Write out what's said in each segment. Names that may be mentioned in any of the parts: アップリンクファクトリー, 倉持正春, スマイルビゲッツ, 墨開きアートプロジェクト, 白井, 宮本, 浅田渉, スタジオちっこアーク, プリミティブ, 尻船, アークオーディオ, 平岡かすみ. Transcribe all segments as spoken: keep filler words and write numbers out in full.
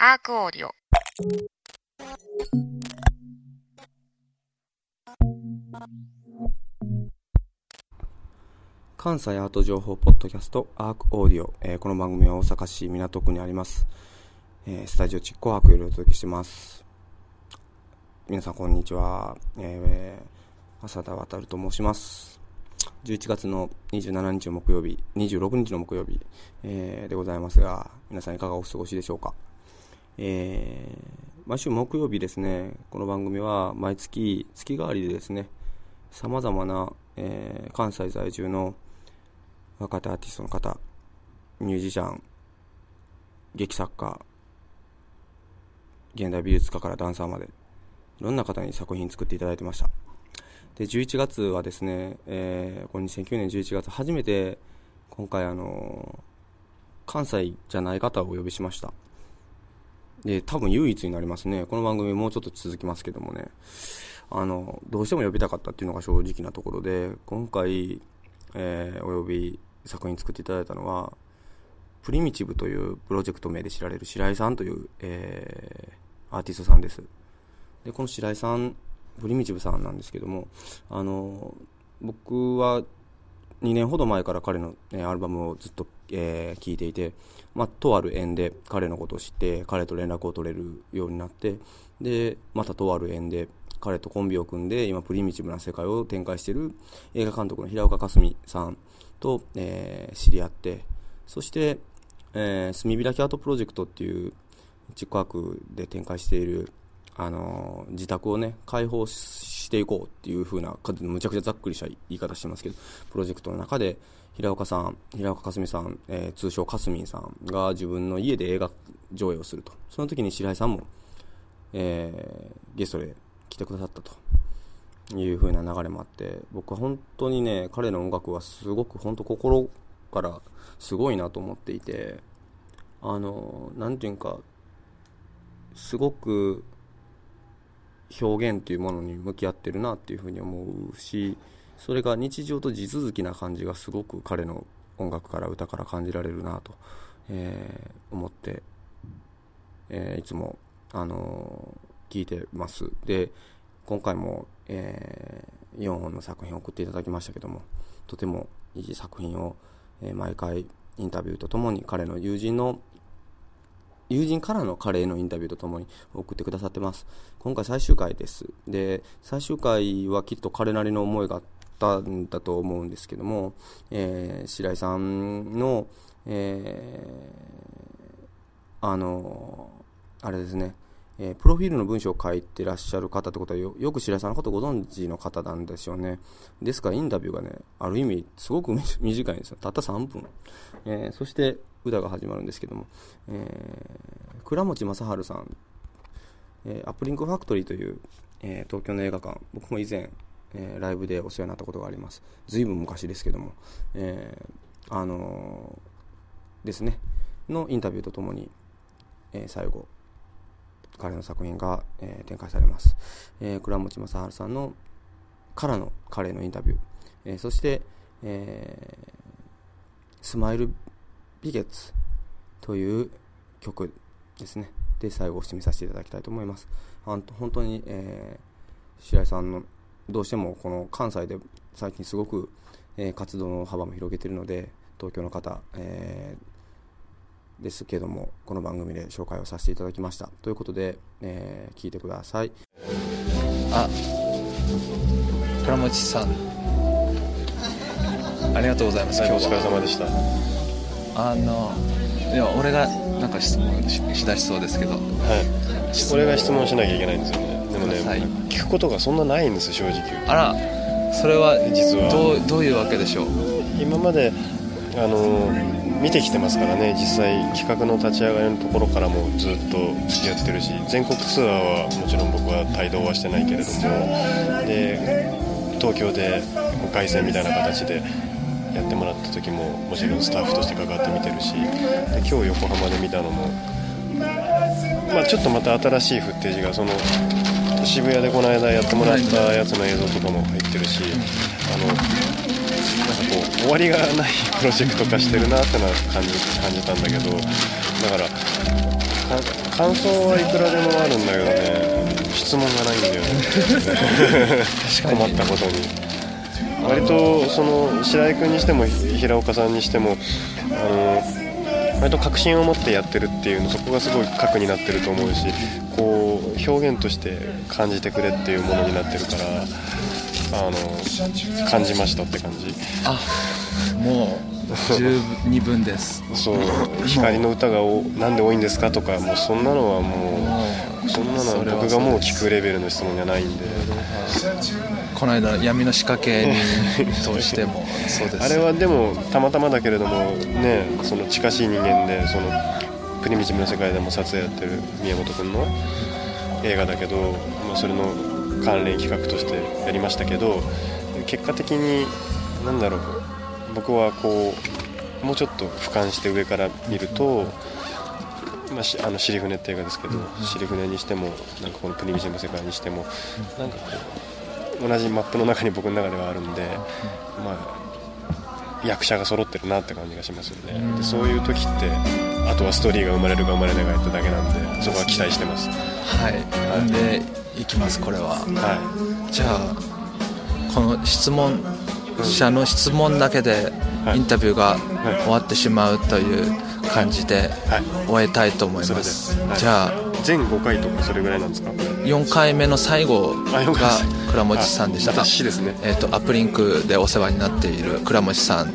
アークオーディオ。関西アート情報ポッドキャストアークオーディオ、えー、この番組は大阪市港区にあります、えー、スタジオちっこアークよりお届けしてます。皆さんこんにちは、えー、浅田渉と申します。じゅういちがつのにじゅうしちにちの木曜日、にじゅうろくにちの木曜日、えー、でございますが、皆さんいかがお過ごしでしょうか。えー、毎週木曜日ですね、この番組は毎月月替わりでですね、さまざまな、えー、関西在住の若手アーティストの方、ミュージシャン、劇作家、現代美術家からダンサーまで、いろんな方に作品作っていただいてました。で、じゅういちがつはですね、えー、このにせんきゅうねんじゅういちがつ、初めて今回あのー、関西じゃない方をお呼びしました。で、多分唯一になりますね。この番組もうちょっと続きますけどもね。あの、どうしても呼びたかったっていうのが正直なところで、今回、えー、お呼び、作品作っていただいたのは、プリミティブというプロジェクト名で知られる白井さんという、えー、アーティストさんです。で、この白井さん、プリミティブさんなんですけども、あの僕はにねんほど前から彼の、ね、アルバムをずっと聴、えー、いていて、まあ、とある縁で彼のことを知って、彼と連絡を取れるようになって、でまたとある縁で彼とコンビを組んで、今プリミティブな世界を展開している映画監督の平岡かすみさんと、えー、知り合って、そして、えー、墨開きアートプロジェクトっていうちっこアークで展開しているあの自宅をね、開放していこうっていう風な、むちゃくちゃざっくりした言い方してますけど、プロジェクトの中で平岡さん、平岡かすみさん、えー、通称かすみんさんが自分の家で映画上映をすると。その時に白井さんも、えー、ゲストで来てくださったという風な流れもあって、僕は本当にね、彼の音楽はすごく本当心からすごいなと思っていて、あのなんていうか、すごく表現というものに向き合ってるなっていうふうに思うし、それが日常と地続きな感じがすごく彼の音楽から、歌から感じられるなと、えー、思って、えー、いつも、あのー、聞いてます。で、今回も、えー、よんほんの作品を送っていただきましたけども、とてもいい作品を、えー、毎回インタビューとともに、彼の友人の友人からの彼へのインタビューとともに送ってくださってます。今回最終回です。で、最終回はきっと彼なりの思いがあったんだと思うんですけども、えー、白井さんの、えー、あの、あれですね、えー、プロフィールの文章を書いてらっしゃる方ってことは、よ、よく白井さんのことをご存知の方なんですよね。ですからインタビューがね、ある意味すごく短いんですよ。たったさんぷん。えー、そして、歌が始まるんですけども、えー、倉持正春さん、えー、アップリンクファクトリーという、えー、東京の映画館、僕も以前、えー、ライブでお世話になったことがあります。ずいぶん昔ですけども、えー、あのー、ですねのインタビューとともに、えー、最後彼の作品が、えー、展開されます、えー、倉持正春さんのからの彼のインタビュー、えー、そして、えー、スマイルビゲッツという曲ですね。で、最後を締めさせていただきたいと思います。本当に、えー、白井さんの、どうしてもこの関西で最近すごく、えー、活動の幅も広げているので、東京の方、えー、ですけども、この番組で紹介をさせていただきましたということで、えー、聞いてください。あ、倉持さんありがとうございます。今日お疲れ様でした。あの、いや俺がなんか質問 し, しだしそうですけど、はい、俺が質問しなきゃいけないんですよね。でもね、聞くことがそんなないんです正直。あら、それは実はど う, どういうわけでしょう。今まであの見てきてますからね、実際企画の立ち上がりのところからもずっと付き合ってるし、全国ツアーはもちろん僕は帯同はしてないけれども、で東京で凱旋みたいな形でやってもらった時ももちろんスタッフとして関わって見てるし、で今日横浜で見たのも、まあ、ちょっとまた新しいフッテージが、その渋谷でこの間やってもらったやつの映像とかも入ってるし、あのなんかこう終わりがないプロジェクト化してるなってのは感じ、感じたんだけど、だから感想はいくらでもあるんだけどね、質問がないんだよね困ったことに。割とその白井君にしても平岡さんにしてもあの割と確信を持ってやってるっていうの、そこがすごい核になってると思うし、こう表現として感じてくれっていうものになってるから、あの感じましたって感じ。あ、もう十二分ですそう、光の歌がなんで多いんですかとか、もうそんなのはもうそんなのは僕がもう聞くレベルの質問じゃないんで。この間闇の仕掛けに通してもそうですあれはでもたまたまだけれどもね、その近しい人間で、そのプリミティブの世界でも撮影やってる宮本君の映画だけど、まあ、それの関連企画としてやりましたけど、結果的に何だろう、僕はこうもうちょっと俯瞰して上から見ると、まあ、しあの尻船って映画ですけど、尻船にしてもなんかこのプリミティブの世界にしてもなんかこう同じマップの中に僕の中ではあるんで、まあ、役者が揃ってるなって感じがしますよね。でそういう時ってあとはストーリーが生まれるか生まれないかやっただけなんで、そこは期待してます。はい、はい、なんでいきますこれは、はい、じゃあこの質問者の質問だけでインタビューが終わってしまうという感じで終えたいと思います。じゃあ全ごかいとかそれぐらいなんですか。よんかいめの最後が倉持さんでした。私ですね、えーと、アップリンクでお世話になっている倉持さん、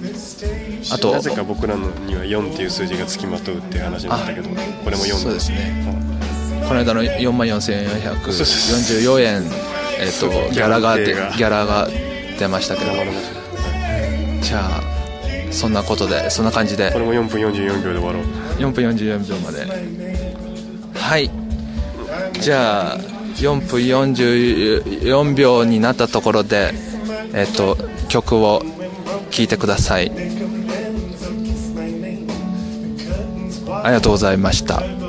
あとなぜか僕らのにはよんっていう数字がつきまとうっていう話なんだけど、これもよんそうですね、はい、この間の よんまんよんせんよんひゃくよんじゅうよんえんえーとギャラがギャラが出ましたけど、じゃあそんなことでそんな感じでこれもよんぷんよんじゅうよんびょうで終わろう。よんぷんよんじゅうよんびょうまで。はい、じゃあよんぷんよんじゅうよんびょうになったところで、えっと、曲を聴いてください。ありがとうございました。